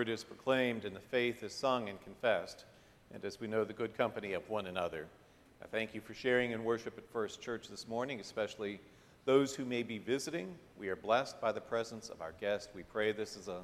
word is proclaimed and the faith is sung and confessed, and as we know, the good company of one another. I thank you for sharing in worship at First Church this morning, especially those who may be visiting. We are blessed by the presence of our guest. We pray this is a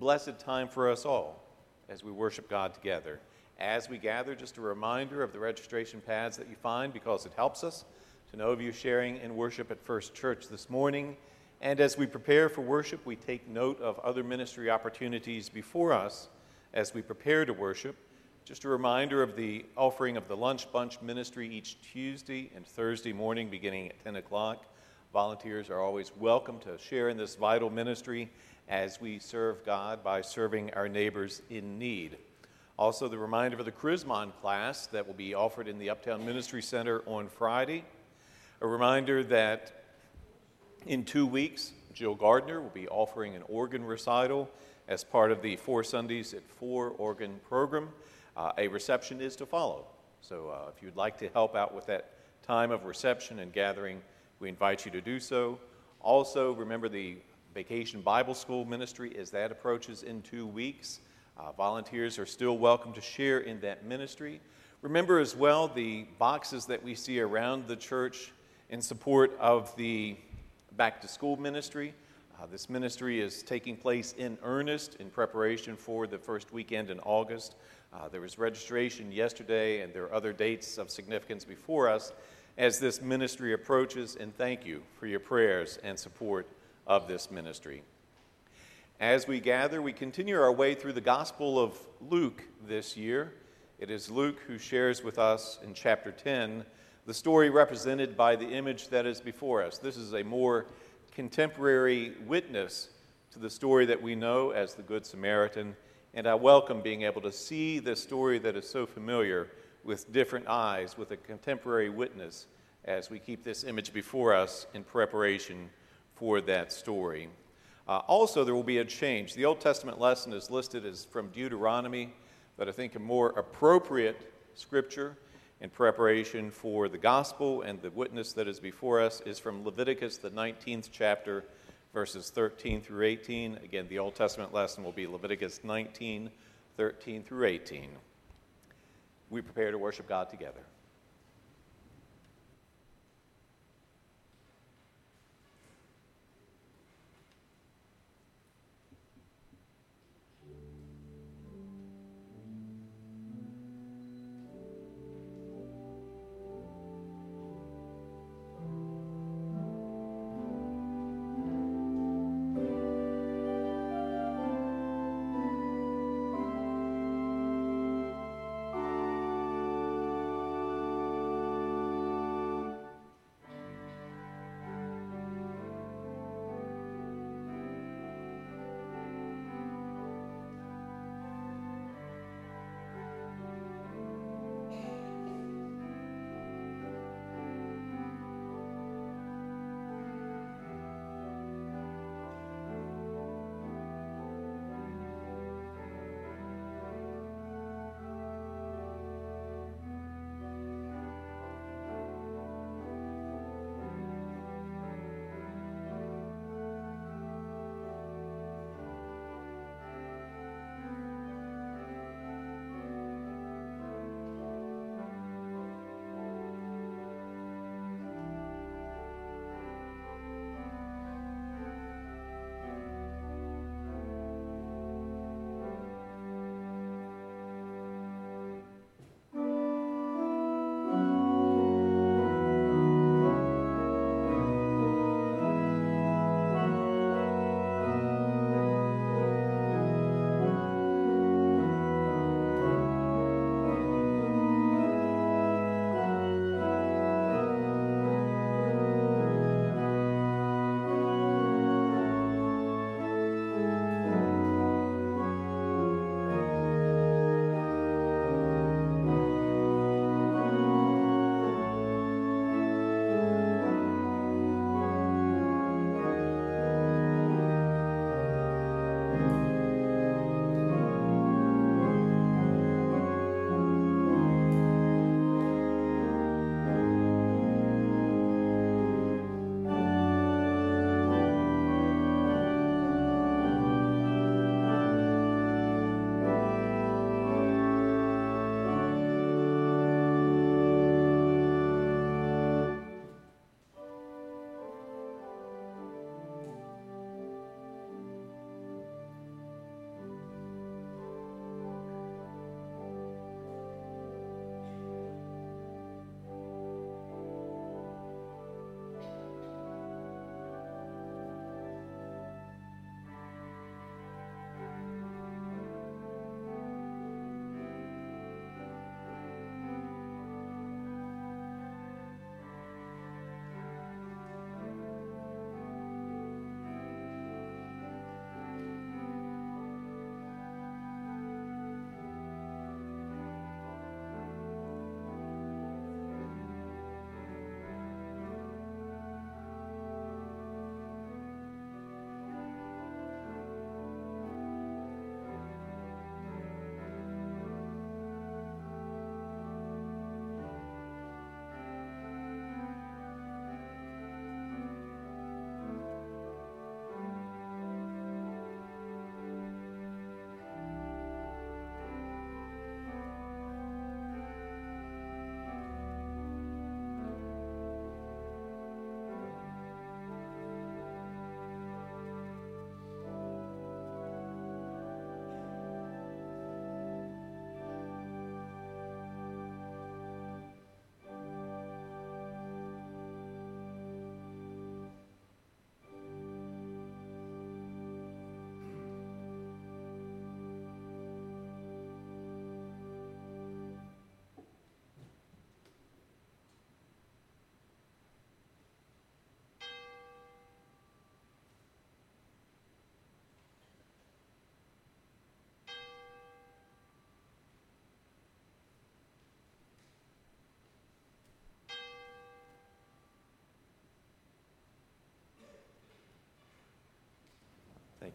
blessed time for us all as we worship God together. As we gather, just a reminder of the registration pads that you find, because it helps us to know of you sharing in worship at First Church this morning. And as we prepare for worship, we take note of other ministry opportunities before us as we prepare to worship. Just a reminder of the offering of the Lunch Bunch ministry each Tuesday and Thursday morning beginning at 10 o'clock. Volunteers are always welcome to share in this vital ministry as we serve God by serving our neighbors in need. Also, the reminder of the Chrismon class that will be offered in the Uptown Ministry Center on Friday. A reminder that in 2 weeks, Jill Gardner will be offering an organ recital as part of the 4 Sundays at 4 organ program. A reception is to follow. So if you'd like to help out with that time of reception and gathering, we invite you to do so. Also, remember the Vacation Bible School ministry as that approaches in 2 weeks. Volunteers are still welcome to share in that ministry. Remember as well the boxes that we see around the church in support of the Back to School ministry. This ministry is taking place in earnest in preparation for the first weekend in August. There was registration yesterday, and there are other dates of significance before us as this ministry approaches, and thank you for your prayers and support of this ministry. As we gather, we continue our way through the Gospel of Luke this year. It is Luke who shares with us in chapter 10 the story represented by the image that is before us. This is a more contemporary witness to the story that we know as the Good Samaritan, and I welcome being able to see this story that is so familiar with different eyes, with a contemporary witness, as we keep this image before us in preparation for that story. Also, there will be a change. The Old Testament lesson is listed as from Deuteronomy, but I think a more appropriate scripture in preparation for the gospel and the witness that is before us is from Leviticus, the 19th chapter, verses 13 through 18. Again, the Old Testament lesson will be Leviticus 19, 13 through 18. We prepare to worship God together.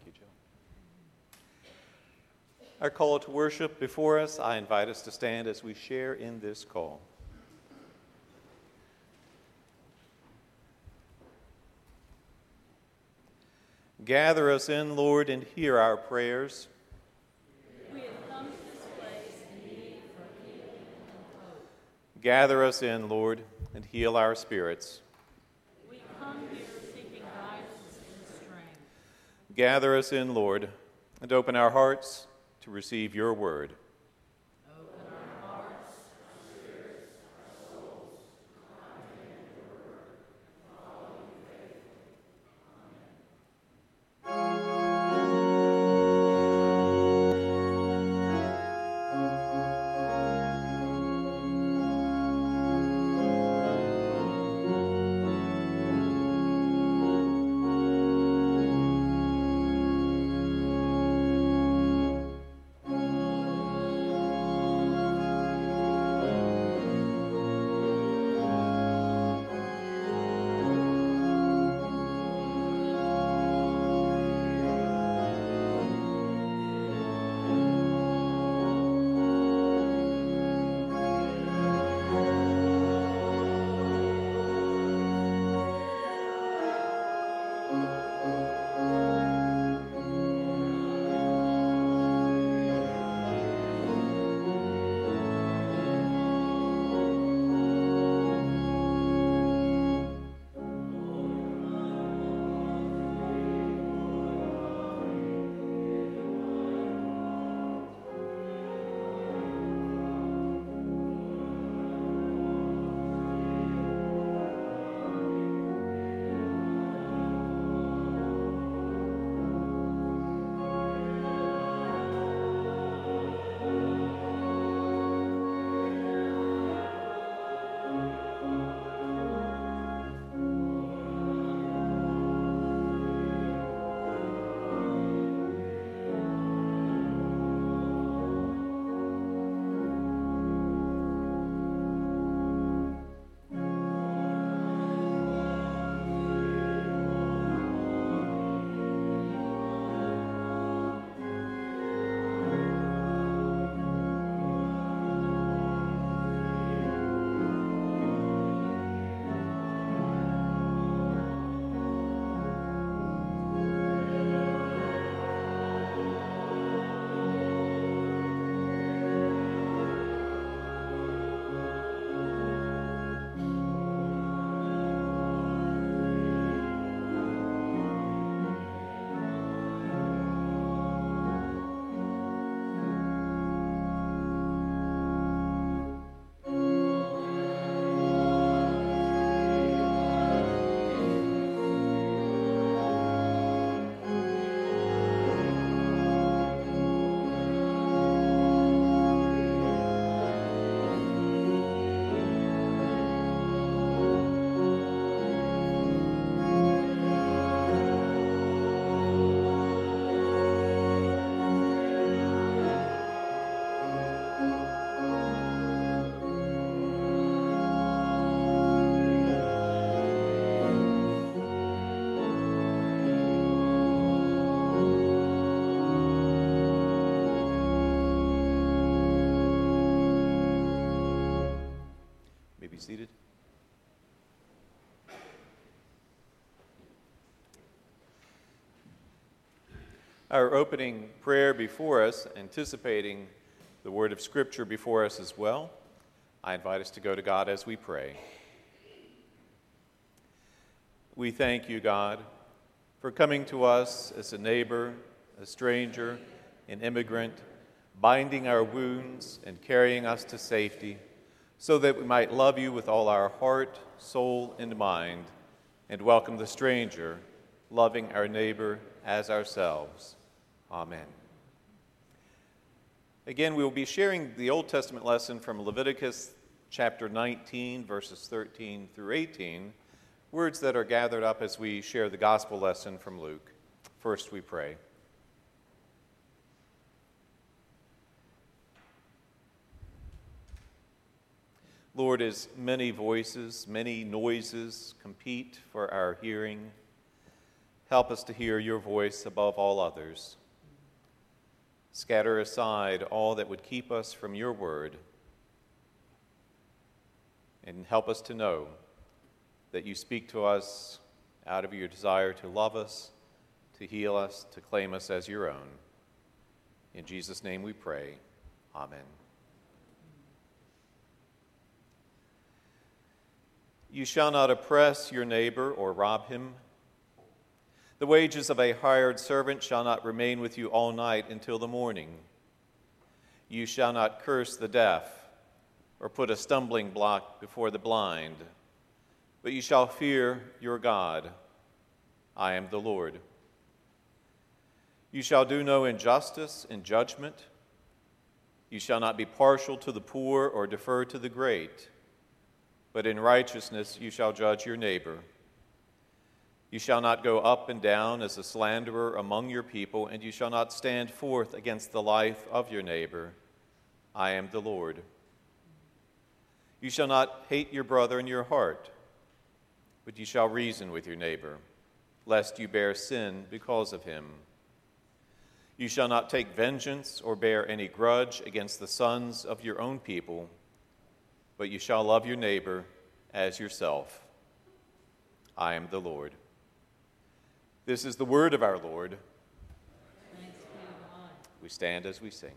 Thank you, Jill. Our call to worship before us, I invite us to stand as we share in this call. Gather us in, Lord, and hear our prayers. We have come to this place in need for healing and hope. Gather us in, Lord, and heal our spirits. We come here seeking guidance and strength. Gather us in, Lord, and open our hearts to receive your word. Open our hearts, our spirits, our souls, to comprehend your word. Follow you faithfully. Amen. Seated. Our opening prayer before us, anticipating the word of Scripture before us as well, I invite us to go to God as we pray. We thank you, God, for coming to us as a neighbor, a stranger, an immigrant, binding our wounds and carrying us to safety, so that we might love you with all our heart, soul, and mind, and welcome the stranger, loving our neighbor as ourselves. Amen. Again, we will be sharing the Old Testament lesson from Leviticus chapter 19, verses 13 through 18, words that are gathered up as we share the gospel lesson from Luke. First, we pray. Lord, as many voices, many noises compete for our hearing, help us to hear your voice above all others. Scatter aside all that would keep us from your word, and help us to know that you speak to us out of your desire to love us, to heal us, to claim us as your own. In Jesus' name we pray. Amen. You shall not oppress your neighbor or rob him. The wages of a hired servant shall not remain with you all night until the morning. You shall not curse the deaf or put a stumbling block before the blind, but you shall fear your God. I am the Lord. You shall do no injustice in judgment. You shall not be partial to the poor or defer to the great, but in righteousness you shall judge your neighbor. You shall not go up and down as a slanderer among your people, and you shall not stand forth against the life of your neighbor. I am the Lord. You shall not hate your brother in your heart, but you shall reason with your neighbor, lest you bear sin because of him. You shall not take vengeance or bear any grudge against the sons of your own people, but you shall love your neighbor as yourself. I am the Lord. This is the word of our Lord. Thanks be to God. We stand as we sing.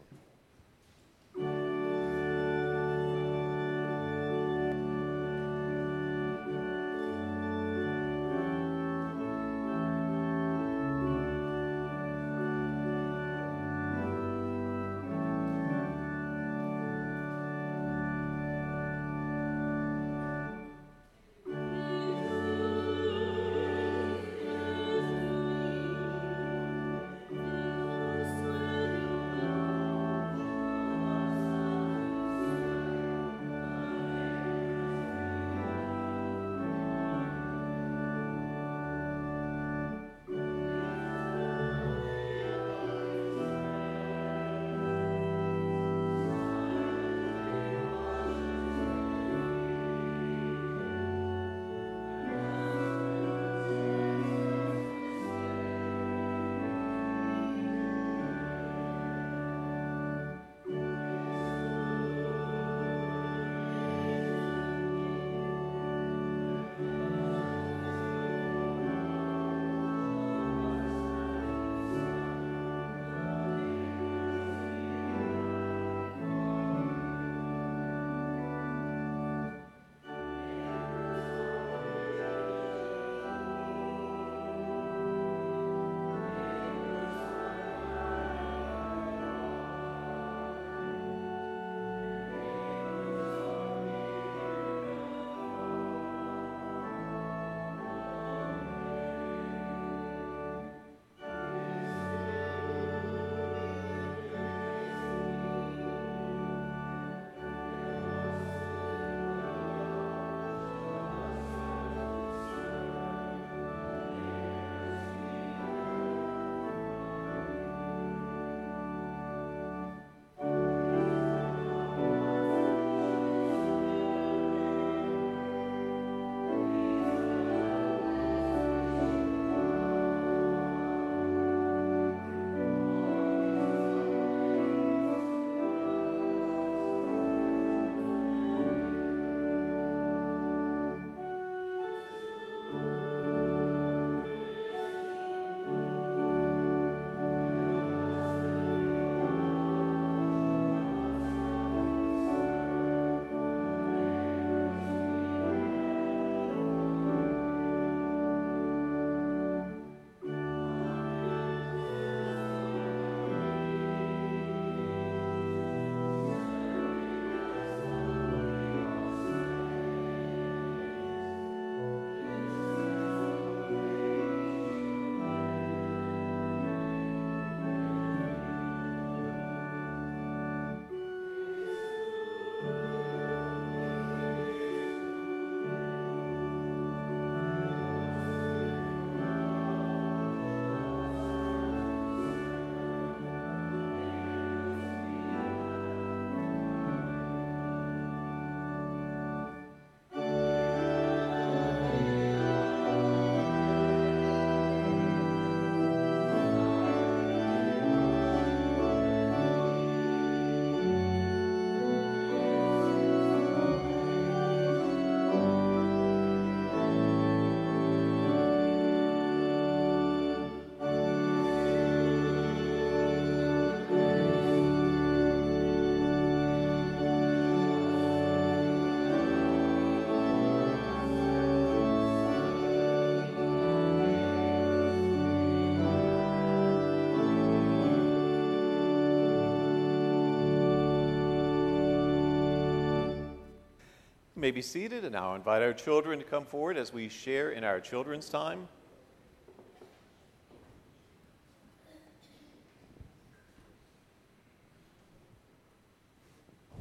You may be seated, and I'll invite our children to come forward as we share in our children's time.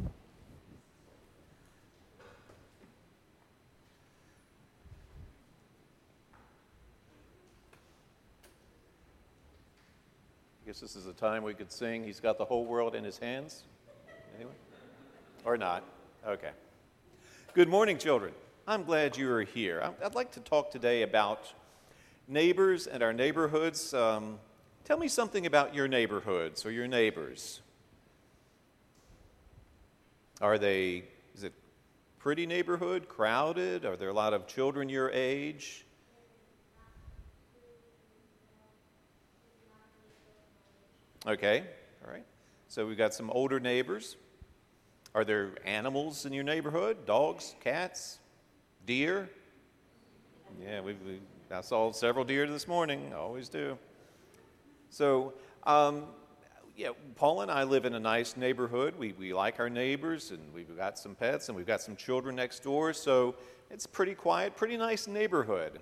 I guess this is a time we could sing, "He's Got the Whole World in His Hands." Anyone? Or not? Okay. Good morning, children. I'm glad you are here. I'd like to talk today about neighbors and our neighborhoods. Tell me something about your neighborhoods or your neighbors. Is it pretty neighborhood, crowded? Are there a lot of children your age? Okay, all right. So we've got some older neighbors. Are there animals in your neighborhood? Dogs, cats, deer? Yeah, I saw several deer this morning. I always do. So, Paul and I live in a nice neighborhood. We like our neighbors, and we've got some pets, and we've got some children next door. So it's pretty quiet, pretty nice neighborhood.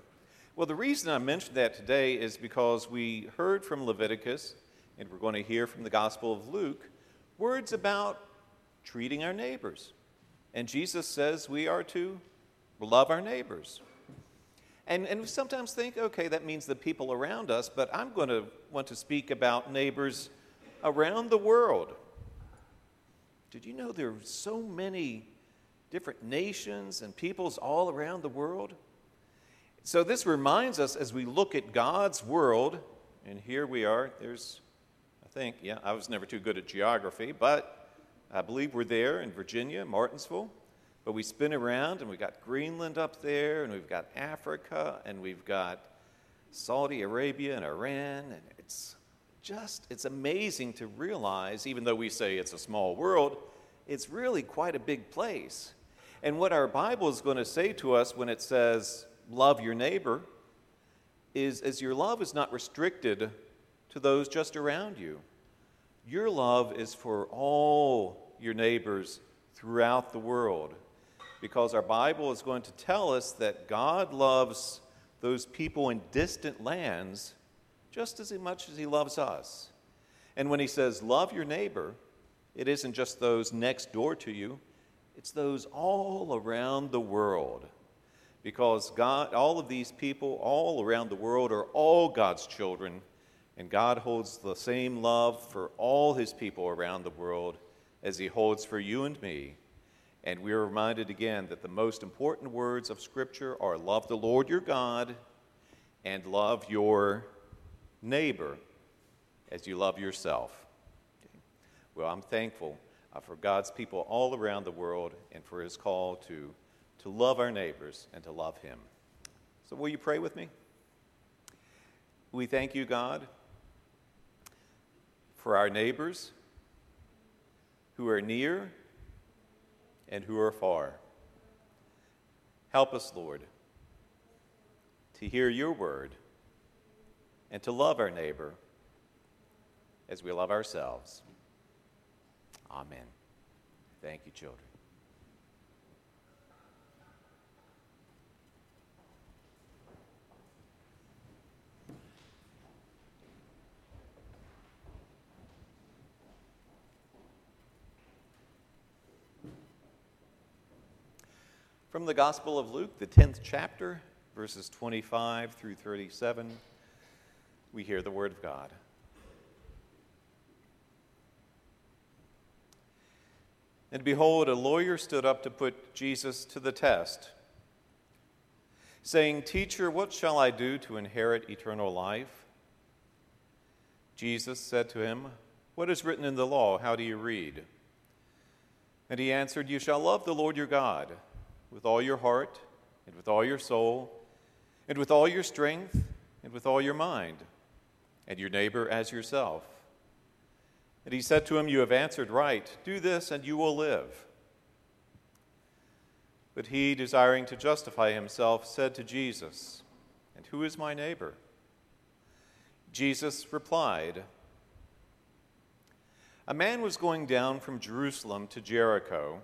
Well, the reason I mentioned that today is because we heard from Leviticus, and we're going to hear from the Gospel of Luke, words about treating our neighbors. And Jesus says we are to love our neighbors. And we sometimes think, okay, that means the people around us, but I'm going to want to speak about neighbors around the world. Did you know there are so many different nations and peoples all around the world? So this reminds us as we look at God's world, and here we are, I was never too good at geography, but I believe we're there in Virginia, Martinsville, but we spin around and we've got Greenland up there, and we've got Africa, and we've got Saudi Arabia and Iran, and it's amazing to realize, even though we say it's a small world, it's really quite a big place. And what our Bible is going to say to us when it says, love your neighbor, is as your love is not restricted to those just around you. Your love is for all your neighbors throughout the world, because our Bible is going to tell us that God loves those people in distant lands just as much as he loves us. And when he says, love your neighbor, it isn't just those next door to you, it's those all around the world, because God, all of these people all around the world are all God's children. And God holds the same love for all his people around the world as he holds for you and me. And we are reminded again that the most important words of Scripture are love the Lord your God and love your neighbor as you love yourself. Well, I'm thankful for God's people all around the world and for his call to love our neighbors and to love him. So will you pray with me? We thank you, God, for our neighbors who are near and who are far. Help us, Lord, to hear your word and to love our neighbor as we love ourselves. Amen. Thank you, children. From the Gospel of Luke, the 10th chapter, verses 25 through 37, we hear the word of God. And behold, a lawyer stood up to put Jesus to the test, saying, "Teacher, what shall I do to inherit eternal life?" Jesus said to him, "What is written in the law? How do you read?" And he answered, "You shall love the Lord your God with all your heart, and with all your soul, and with all your strength, and with all your mind, and your neighbor as yourself." And he said to him, "You have answered right. Do this, and you will live." But he, desiring to justify himself, said to Jesus, "And who is my neighbor?" Jesus replied, "A man was going down from Jerusalem to Jericho,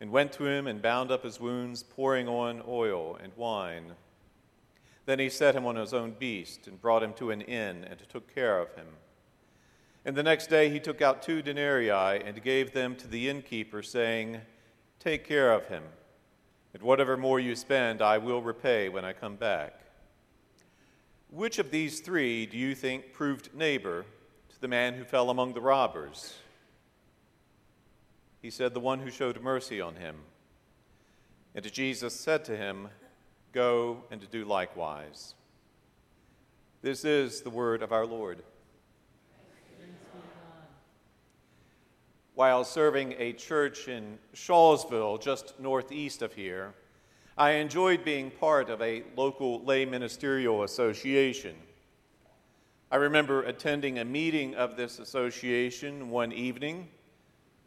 and went to him and bound up his wounds, pouring on oil and wine. Then he set him on his own beast and brought him to an inn and took care of him. And the next day he took out 2 denarii and gave them to the innkeeper, saying, "Take care of him, and whatever more you spend I will repay when I come back." Which of these 3 do you think proved neighbor to the man who fell among the robbers? He said, "The one who showed mercy on him." And Jesus said to him, "Go and do likewise." This is the word of our Lord. While serving a church in Shawsville, just northeast of here, I enjoyed being part of a local lay ministerial association. I remember attending a meeting of this association one evening.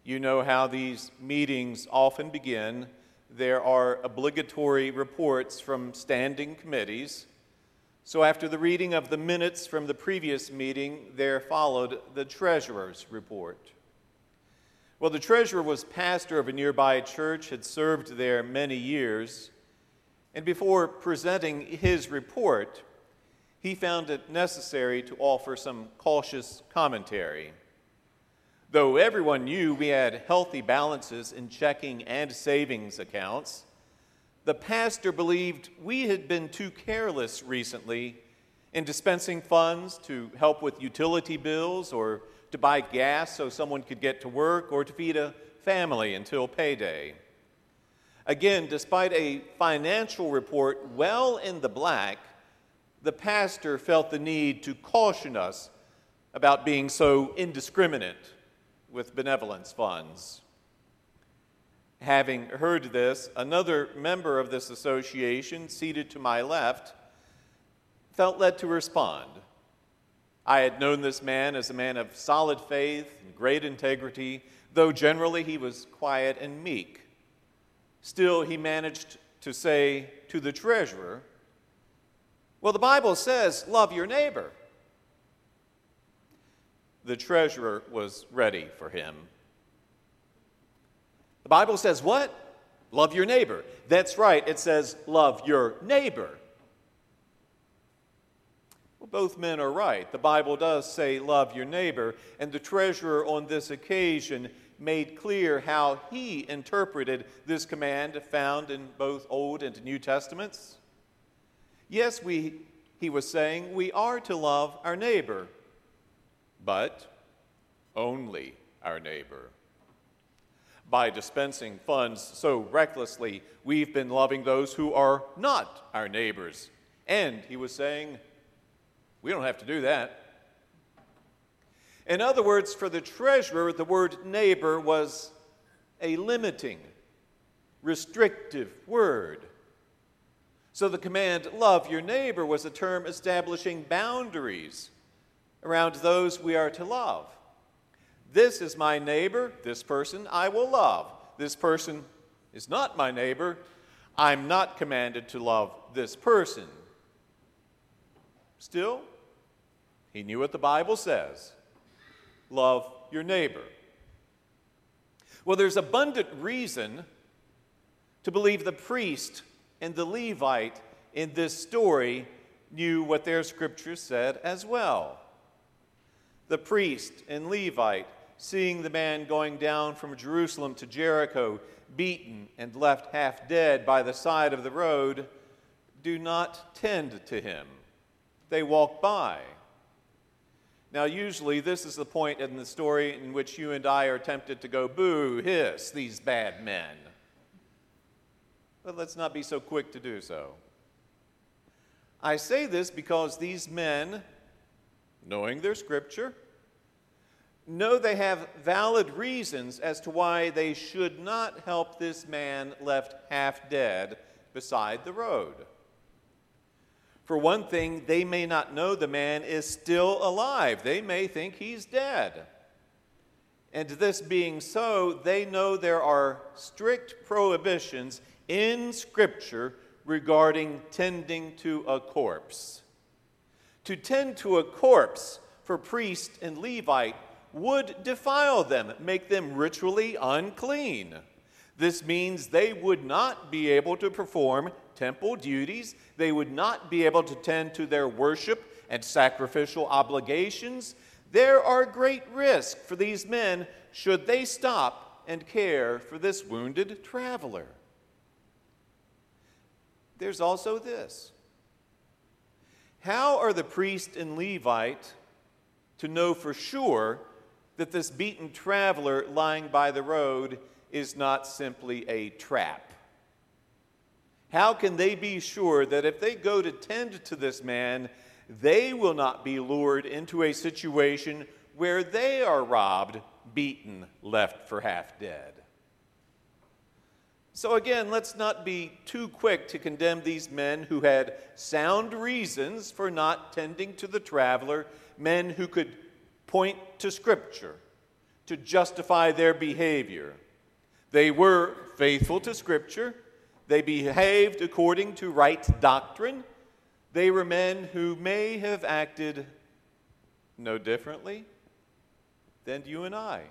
You know how these meetings often begin. There are obligatory reports from standing committees. So after the reading of the minutes from the previous meeting, there followed the treasurer's report. Well, the treasurer was pastor of a nearby church, had served there many years, and before presenting his report, he found it necessary to offer some cautious commentary. Though everyone knew we had healthy balances in checking and savings accounts, the pastor believed we had been too careless recently in dispensing funds to help with utility bills or to buy gas so someone could get to work or to feed a family until payday. Again, despite a financial report well in the black, the pastor felt the need to caution us about being so indiscriminate with benevolence funds. Having heard this, another member of this association, seated to my left, felt led to respond. I had known this man as a man of solid faith and great integrity, though generally he was quiet and meek. Still, he managed to say to the treasurer, "Well, the Bible says, love your neighbor." The treasurer was ready for him. "The Bible says what? Love your neighbor." "That's right, it says love your neighbor." Well, both men are right. The Bible does say love your neighbor, and the treasurer on this occasion made clear how he interpreted this command found in both Old and New Testaments. Yes, he was saying we are to love our neighbor, but only our neighbor. By dispensing funds so recklessly, we've been loving those who are not our neighbors. And he was saying, we don't have to do that. In other words, for the treasurer, the word neighbor was a limiting, restrictive word. So the command, love your neighbor, was a term establishing boundaries around those we are to love. This is my neighbor, this person I will love. This person is not my neighbor, I'm not commanded to love this person. Still, he knew what the Bible says, love your neighbor. Well, there's abundant reason to believe the priest and the Levite in this story knew what their scripture said as well. The priest and Levite, seeing the man going down from Jerusalem to Jericho, beaten and left half dead by the side of the road, do not tend to him. They walk by. Now, usually this is the point in the story in which you and I are tempted to go, boo, hiss, these bad men. But let's not be so quick to do so. I say this because these men, knowing their scripture, know they have valid reasons as to why they should not help this man left half dead beside the road. For one thing, they may not know the man is still alive. They may think he's dead. And this being so, they know there are strict prohibitions in Scripture regarding tending to a corpse. To tend to a corpse for priest and Levite would defile them, make them ritually unclean. This means they would not be able to perform temple duties. They would not be able to tend to their worship and sacrificial obligations. There are great risks for these men should they stop and care for this wounded traveler. There's also this. How are the priest and Levite to know for sure that this beaten traveler lying by the road is not simply a trap? How can they be sure that if they go to tend to this man, they will not be lured into a situation where they are robbed, beaten, left for half dead? So again, let's not be too quick to condemn these men who had sound reasons for not tending to the traveler, men who could point to Scripture to justify their behavior. They were faithful to Scripture. They behaved according to right doctrine. They were men who may have acted no differently than you and I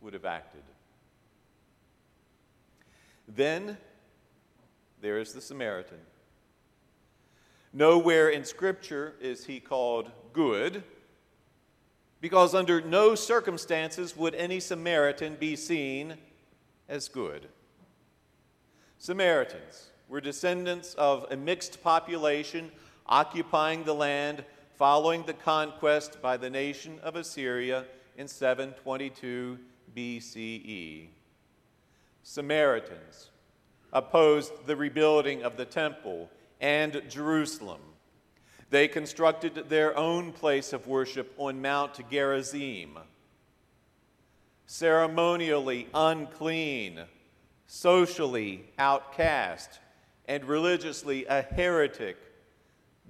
would have acted. Then there is the Samaritan. Nowhere in Scripture is he called good, because under no circumstances would any Samaritan be seen as good. Samaritans were descendants of a mixed population occupying the land following the conquest by the nation of Assyria in 722 BCE. Samaritans opposed the rebuilding of the temple and Jerusalem. They constructed their own place of worship on Mount Gerizim. Ceremonially unclean, socially outcast, and religiously a heretic,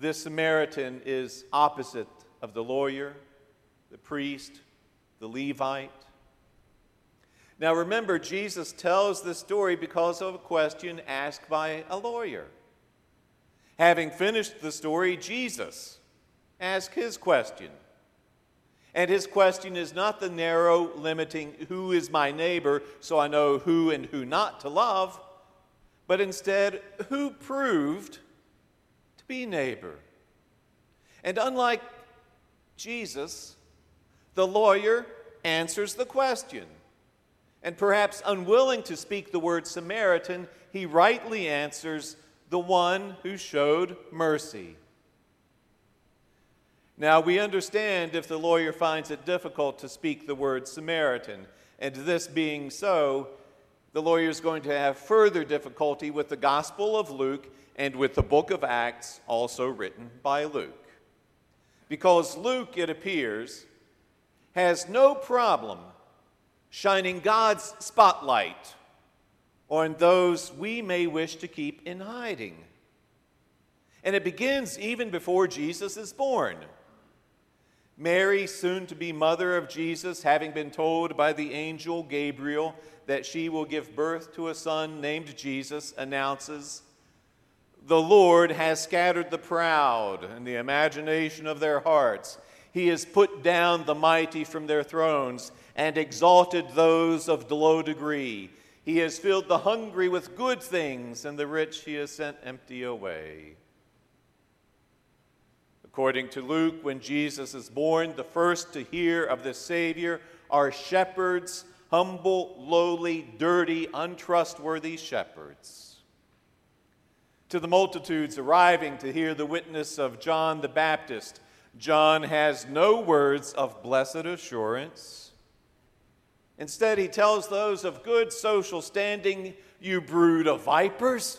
this Samaritan is opposite of the lawyer, the priest, the Levite. Now remember, Jesus tells this story because of a question asked by a lawyer. Having finished the story, Jesus asked his question. And his question is not the narrow, limiting, who is my neighbor, so I know who and who not to love, but instead, who proved to be neighbor? And unlike Jesus, the lawyer answers the question. And perhaps unwilling to speak the word Samaritan, he rightly answers the one who showed mercy. Now, we understand if the lawyer finds it difficult to speak the word Samaritan, and this being so, the lawyer is going to have further difficulty with the Gospel of Luke and with the book of Acts, also written by Luke. Because Luke, it appears, has no problem shining God's spotlight on those we may wish to keep in hiding. And it begins even before Jesus is born. Mary, soon to be mother of Jesus, having been told by the angel Gabriel that she will give birth to a son named Jesus, announces, "The Lord has scattered the proud in the imagination of their hearts. He has put down the mighty from their thrones and exalted those of low degree. He has filled the hungry with good things, and the rich he has sent empty away." According to Luke, when Jesus is born, the first to hear of the Savior are shepherds, humble, lowly, dirty, untrustworthy shepherds. To the multitudes arriving to hear the witness of John the Baptist, John has no words of blessed assurance. Instead, he tells those of good social standing, "You brood of vipers,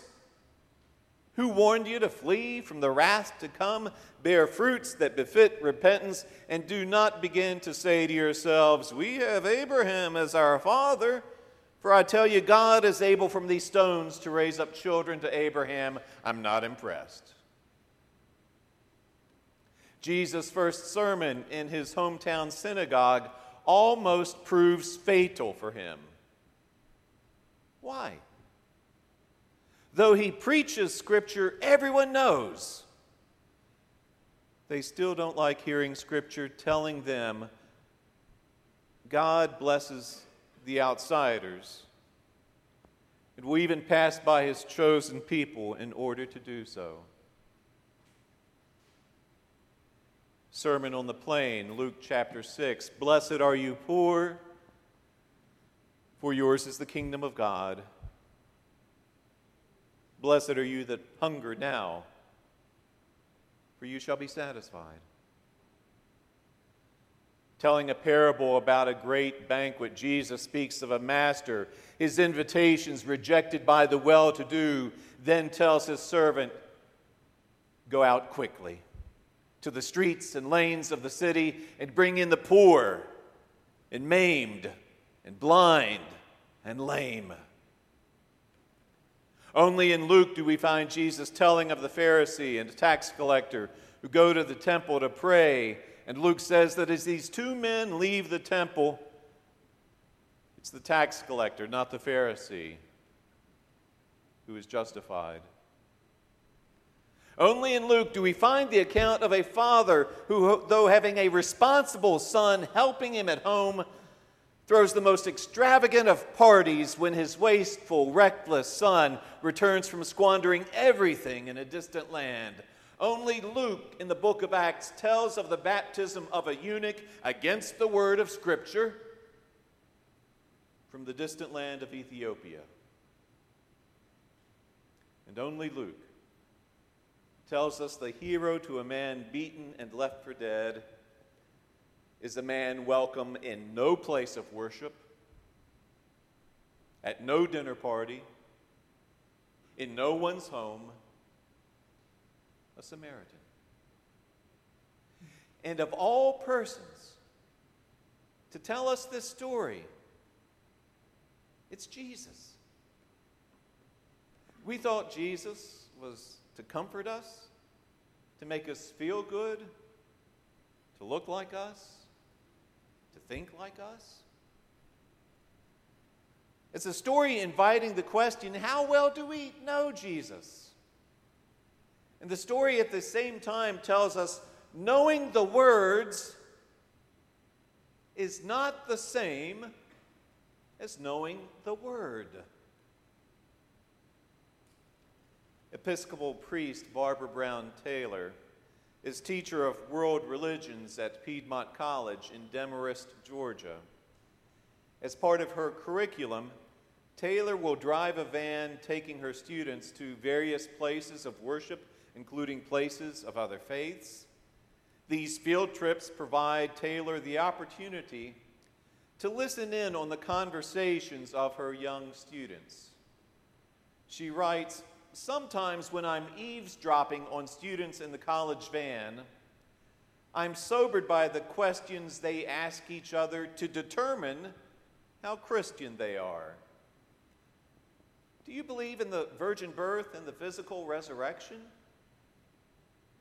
Who warned you to flee from the wrath to come? Bear fruits that befit repentance, and do not begin to say to yourselves, we have Abraham as our father. For I tell you, God is able from these stones to raise up children to Abraham. I'm not impressed. Jesus' first sermon in his hometown synagogue almost proves fatal for him. Why? Though he preaches Scripture, everyone knows. They still don't like hearing Scripture telling them God blesses the outsiders, and will even pass by his chosen people in order to do so. Sermon on the Plain, Luke chapter 6. Blessed are you poor, for yours is the kingdom of God. Blessed are you that hunger now, for you shall be satisfied. Telling a parable about a great banquet, Jesus speaks of a master, his invitations rejected by the well-to-do, then tells his servant, go out quickly to the streets and lanes of the city and bring in the poor and maimed and blind and lame. Only in Luke do we find Jesus telling of the Pharisee and the tax collector who go to the temple to pray. And Luke says that as these two men leave the temple, it's the tax collector, not the Pharisee, who is justified. Only in Luke do we find the account of a father who, though having a responsible son helping him at home, throws the most extravagant of parties when his wasteful, reckless son returns from squandering everything in a distant land. Only Luke in the book of Acts tells of the baptism of a eunuch against the word of Scripture from the distant land of Ethiopia. And only Luke tells us the hero to a man beaten and left for dead is a man welcome in no place of worship, at no dinner party, in no one's home, a Samaritan. And of all persons to tell us this story, it's Jesus. We thought Jesus was to comfort us, to make us feel good, to look like us, to think like us. It's a story inviting the question, how well do we know Jesus? And the story at the same time tells us knowing the words is not the same as knowing the Word. Episcopal priest Barbara Brown Taylor is teacher of world religions at Piedmont College in Demorest, Georgia. As part of her curriculum, Taylor will drive a van taking her students to various places of worship, including places of other faiths. These field trips provide Taylor the opportunity to listen in on the conversations of her young students. She writes, sometimes when I'm eavesdropping on students in the college van, I'm sobered by the questions they ask each other to determine how Christian they are. Do you believe in the virgin birth and the physical resurrection?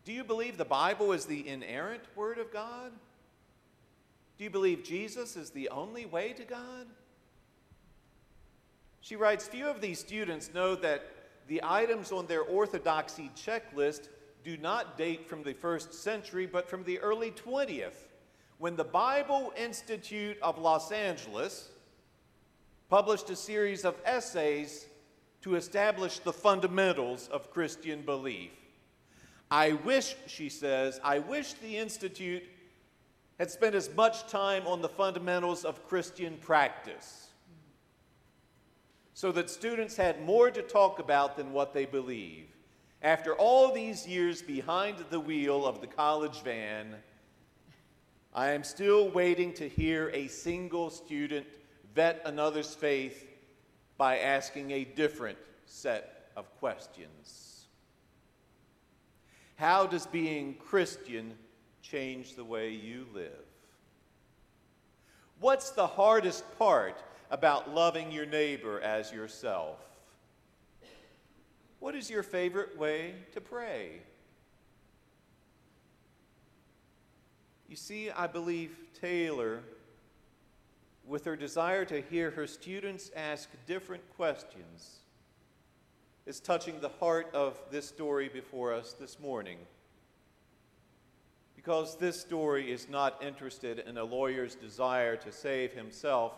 Do you believe the Bible is the inerrant Word of God? Do you believe Jesus is the only way to God? She writes, few of these students know that the items on their orthodoxy checklist do not date from the 1st century, but from the early 20th, when the Bible Institute of Los Angeles published a series of essays to establish the fundamentals of Christian belief. I wish, she says, I wish the Institute had spent as much time on the fundamentals of Christian practice, so that students had more to talk about than what they believe. After all these years behind the wheel of the college van, I am still waiting to hear a single student vet another's faith by asking a different set of questions. How does being Christian change the way you live? What's the hardest part about loving your neighbor as yourself? What is your favorite way to pray? You see, I believe Taylor, with her desire to hear her students ask different questions, is touching the heart of this story before us this morning. Because this story is not interested in a lawyer's desire to save himself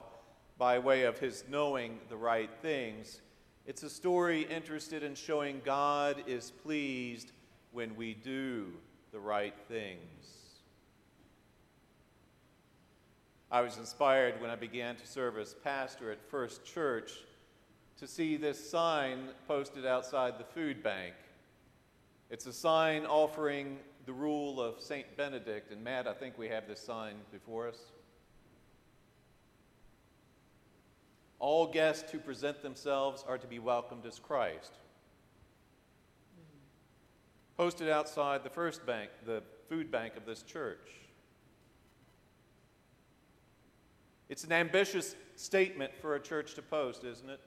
by way of his knowing the right things. It's a story interested in showing God is pleased when we do the right things. I was inspired when I began to serve as pastor at First Church to see this sign posted outside the food bank. It's a sign offering the rule of Saint Benedict, and Matt, I think we have this sign before us. All guests who present themselves are to be welcomed as Christ. Posted outside the food bank of this church. It's an ambitious statement for a church to post, isn't it?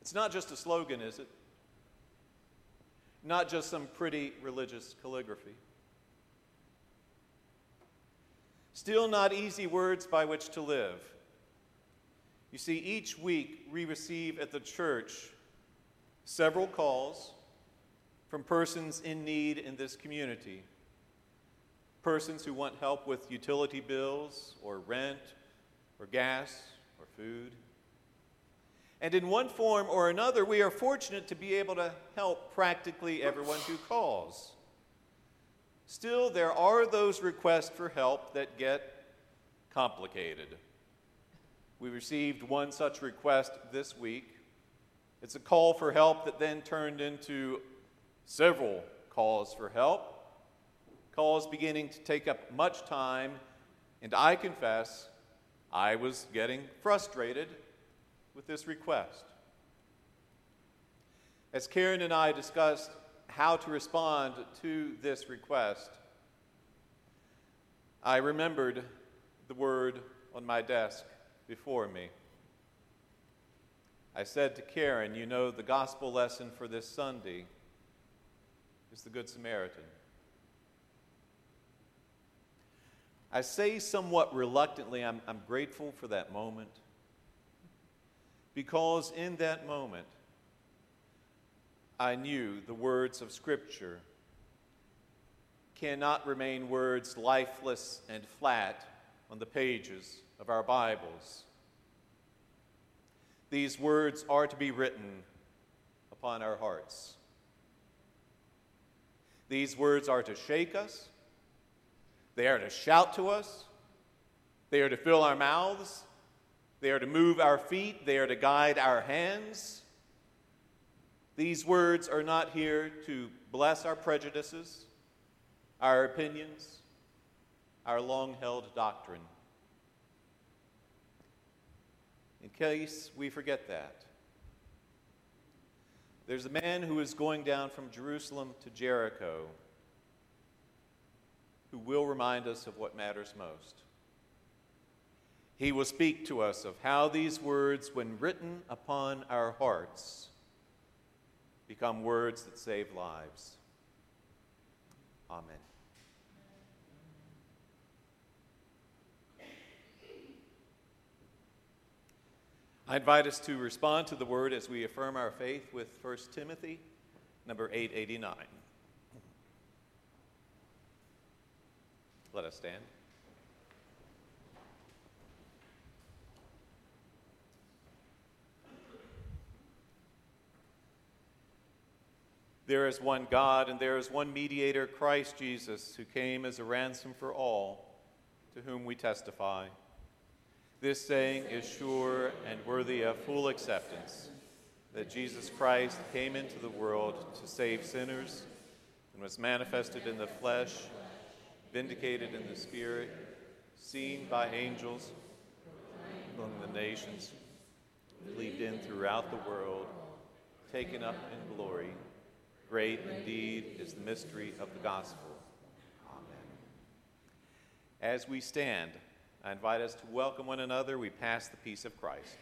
It's not just a slogan, is it? Not just some pretty religious calligraphy. Still not easy words by which to live. You see, each week we receive at the church several calls from persons in need in this community. Persons who want help with utility bills or rent or gas or food. And in one form or another, we are fortunate to be able to help practically everyone who calls. Still, there are those requests for help that get complicated. We received one such request this week. It's a call for help that then turned into several calls for help. Calls beginning to take up much time, and I confess I was getting frustrated with this request. As Karen and I discussed how to respond to this request, I remembered the word on my desk before me. I said to Karen, you know, the gospel lesson for this Sunday is the Good Samaritan. I say somewhat reluctantly, I'm grateful for that moment, because in that moment, I knew the words of Scripture cannot remain words lifeless and flat on the pages of our Bibles. These words are to be written upon our hearts. These words are to shake us. They are to shout to us. They are to fill our mouths. They are to move our feet. They are to guide our hands. These words are not here to bless our prejudices, our opinions, our long-held doctrine. In case we forget that, there's a man who is going down from Jerusalem to Jericho who will remind us of what matters most. He will speak to us of how these words, when written upon our hearts, become words that save lives. Amen. I invite us to respond to the word as we affirm our faith with 1 Timothy, number 889. Let us stand. There is one God, and there is one mediator, Christ Jesus, who came as a ransom for all, to whom we testify. This saying is sure and worthy of full acceptance, that Jesus Christ came into the world to save sinners, and was manifested in the flesh, vindicated in the Spirit, seen by angels among the nations, believed in throughout the world, taken up in glory, Great indeed is the mystery of the gospel. Amen. As we stand, I invite us to welcome one another. We pass the peace of Christ.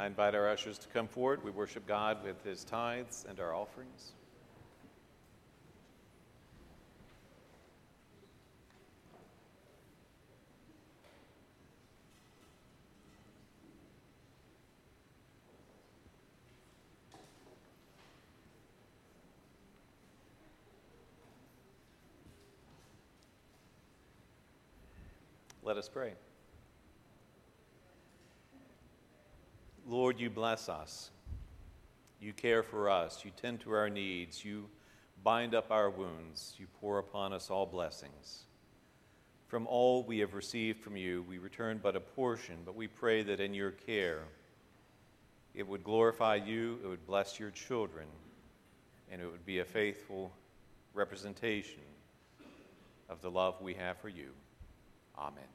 I invite our ushers to come forward. We worship God with his tithes and our offerings. Let us pray. Lord, you bless us, you care for us, you tend to our needs, you bind up our wounds, you pour upon us all blessings. From all we have received from you, we return but a portion, but we pray that in your care, it would glorify you, it would bless your children, and it would be a faithful representation of the love we have for you. Amen.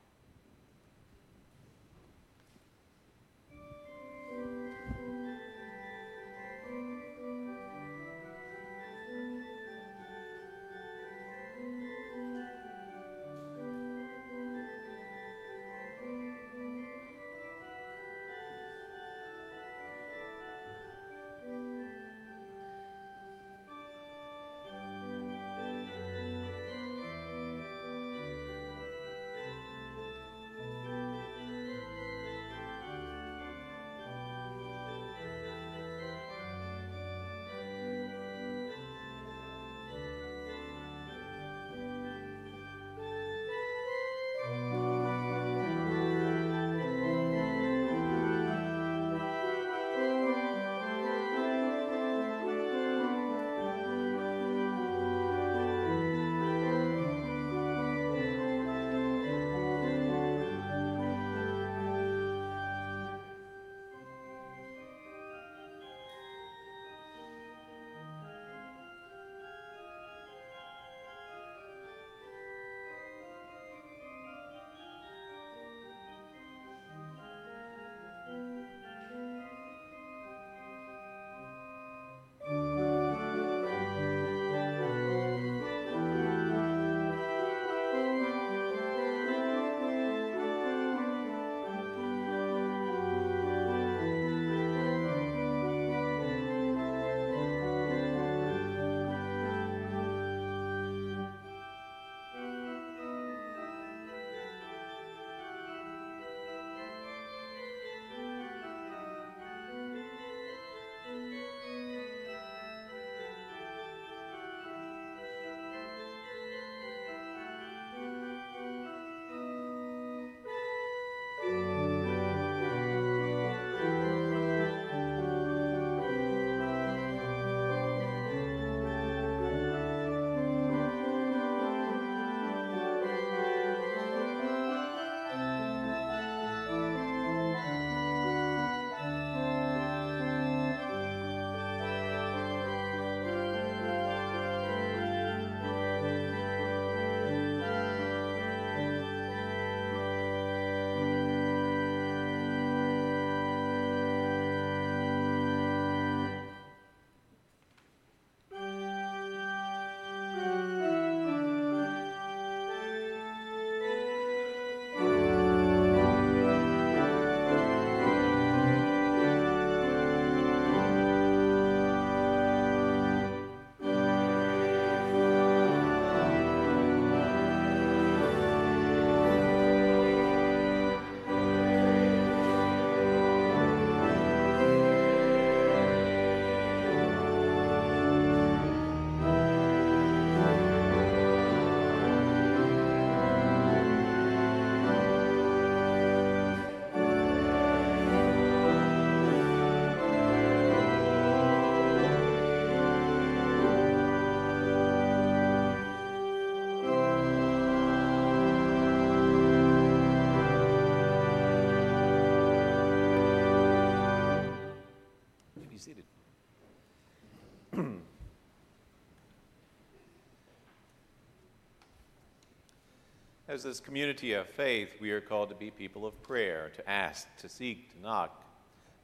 As this community of faith, we are called to be people of prayer, to ask, to seek, to knock,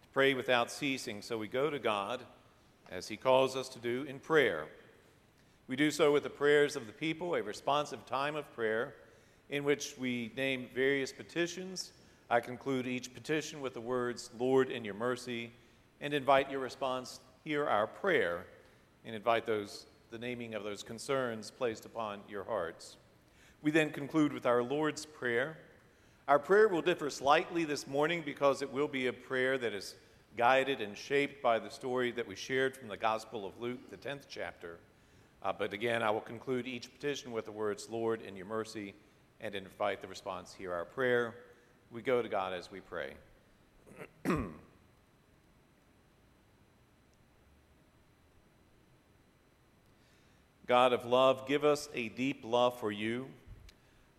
to pray without ceasing. So we go to God, as he calls us to do, in prayer. We do so with the prayers of the people, a responsive time of prayer, in which we name various petitions. I conclude each petition with the words, Lord, in your mercy, and invite your response, hear our prayer, and invite the naming of those concerns placed upon your hearts. We then conclude with our Lord's Prayer. Our prayer will differ slightly this morning because it will be a prayer that is guided and shaped by the story that we shared from the Gospel of Luke, the 10th chapter. But again, I will conclude each petition with the words, Lord, in your mercy, and invite the response, hear our prayer. We go to God as we pray. God of love, give us a deep love for you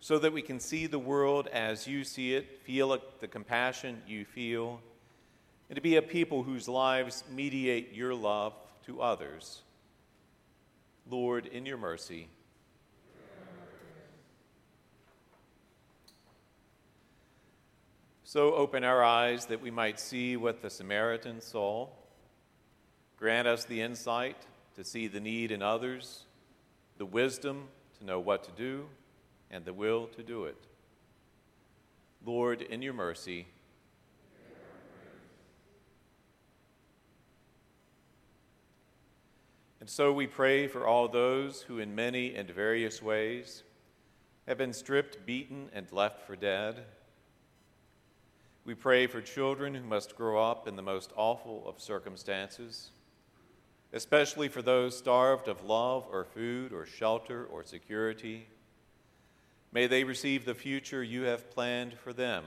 so that we can see the world as you see it, feel the compassion you feel, and to be a people whose lives mediate your love to others. Lord, in your mercy. So open our eyes that we might see what the Samaritan saw. Grant us the insight to see the need in others, the wisdom to know what to do, and the will to do it. Lord, in your mercy. And so we pray for all those who in many and various ways have been stripped, beaten, and left for dead. We pray for children who must grow up in the most awful of circumstances, especially for those starved of love or food or shelter or security. May they receive the future you have planned for them.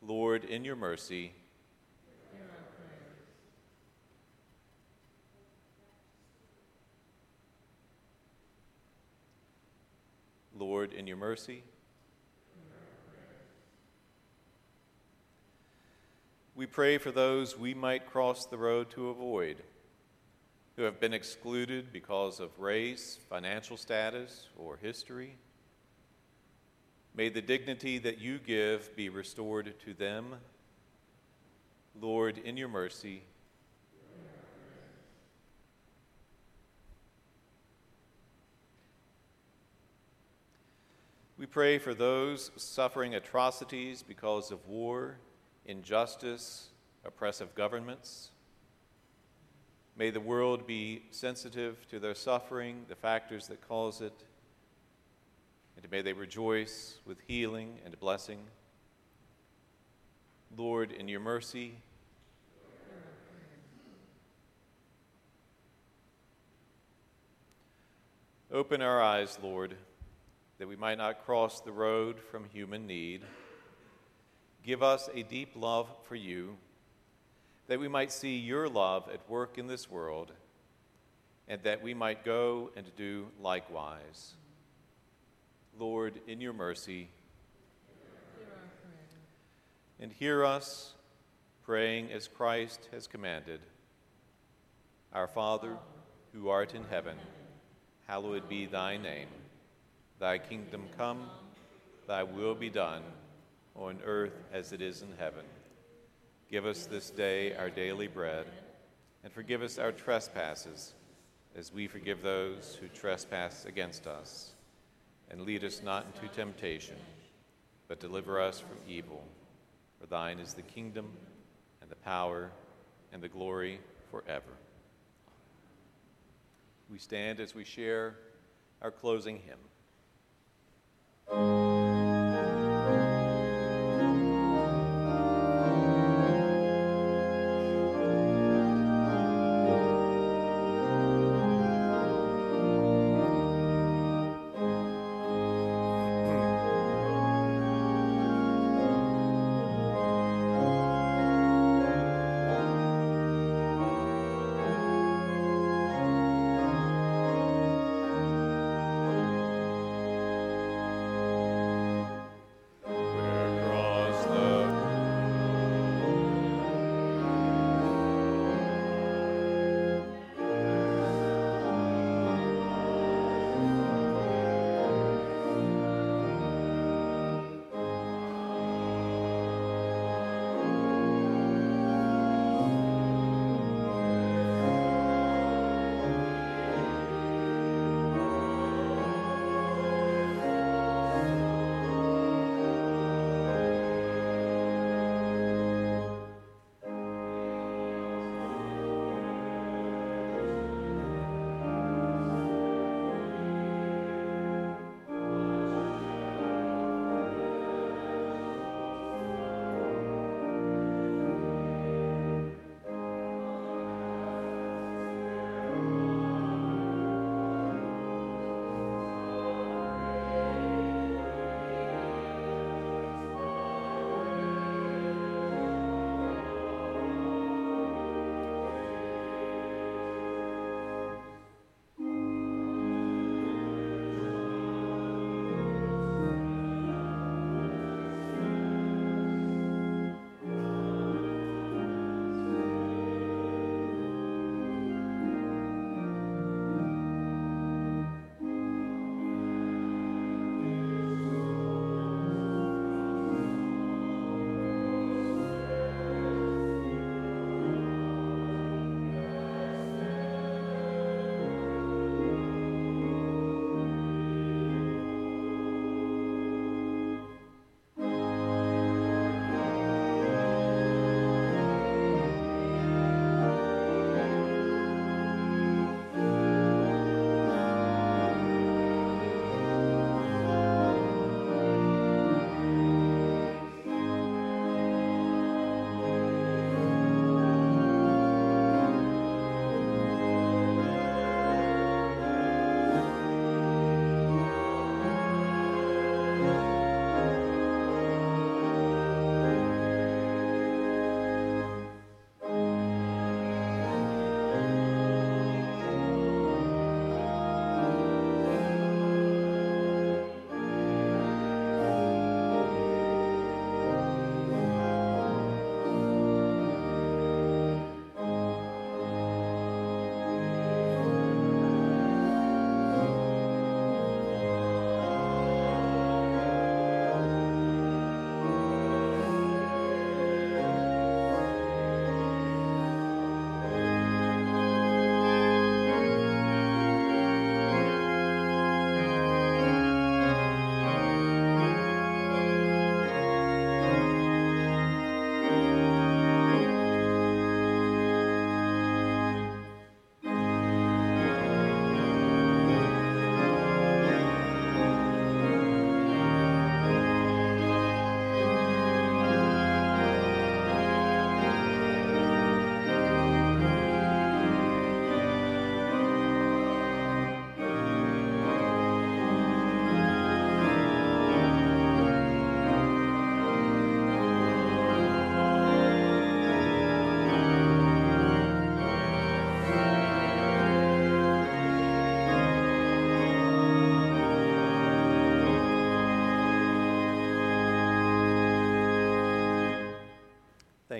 Lord, in your mercy. Amen. Lord, in your mercy. Amen. We pray for those we might cross the road to avoid, who have been excluded because of race, financial status, or history. May the dignity that you give be restored to them. Lord, in your mercy. Amen. We pray for those suffering atrocities because of war, injustice, oppressive governments. May the world be sensitive to their suffering, the factors that cause it, and may they rejoice with healing and blessing. Lord, in your mercy. Open our eyes, Lord, that we might not cross the road from human need. Give us a deep love for you, that we might see your love at work in this world, and that we might go and do likewise. Lord, in your mercy. And hear us praying as Christ has commanded. Our Father, who art in heaven, hallowed be thy name. Thy kingdom come, thy will be done, on earth as it is in heaven. Give us this day our daily bread, and forgive us our trespasses, as we forgive those who trespass against us. And lead us not into temptation, but deliver us from evil. For thine is the kingdom, and the power, and the glory forever. We stand as we share our closing hymn.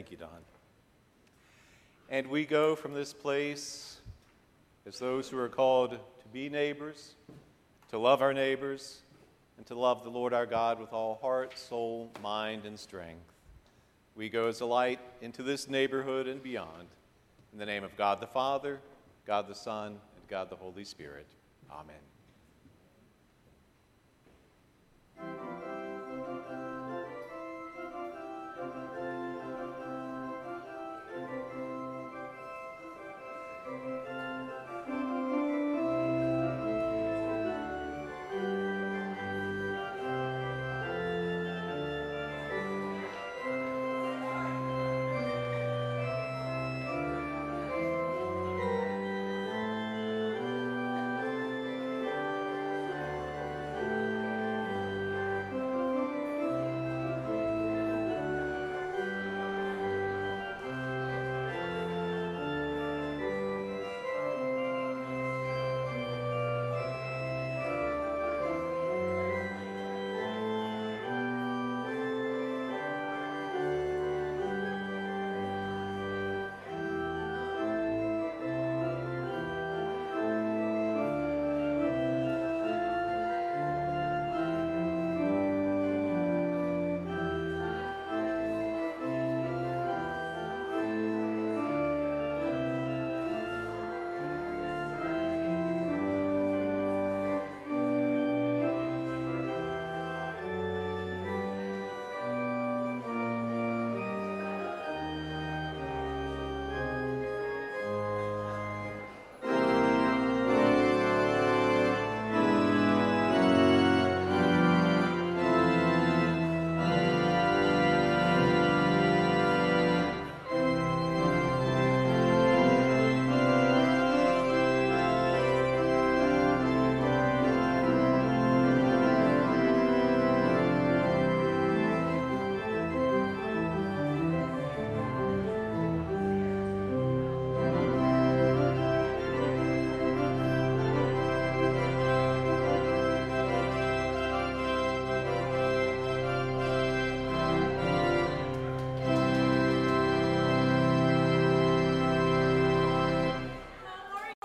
Thank you, Don. And we go from this place as those who are called to be neighbors, to love our neighbors, and to love the Lord our God with all heart, soul, mind, and strength. We go as a light into this neighborhood and beyond. In the name of God the Father, God the Son, and God the Holy Spirit. Amen.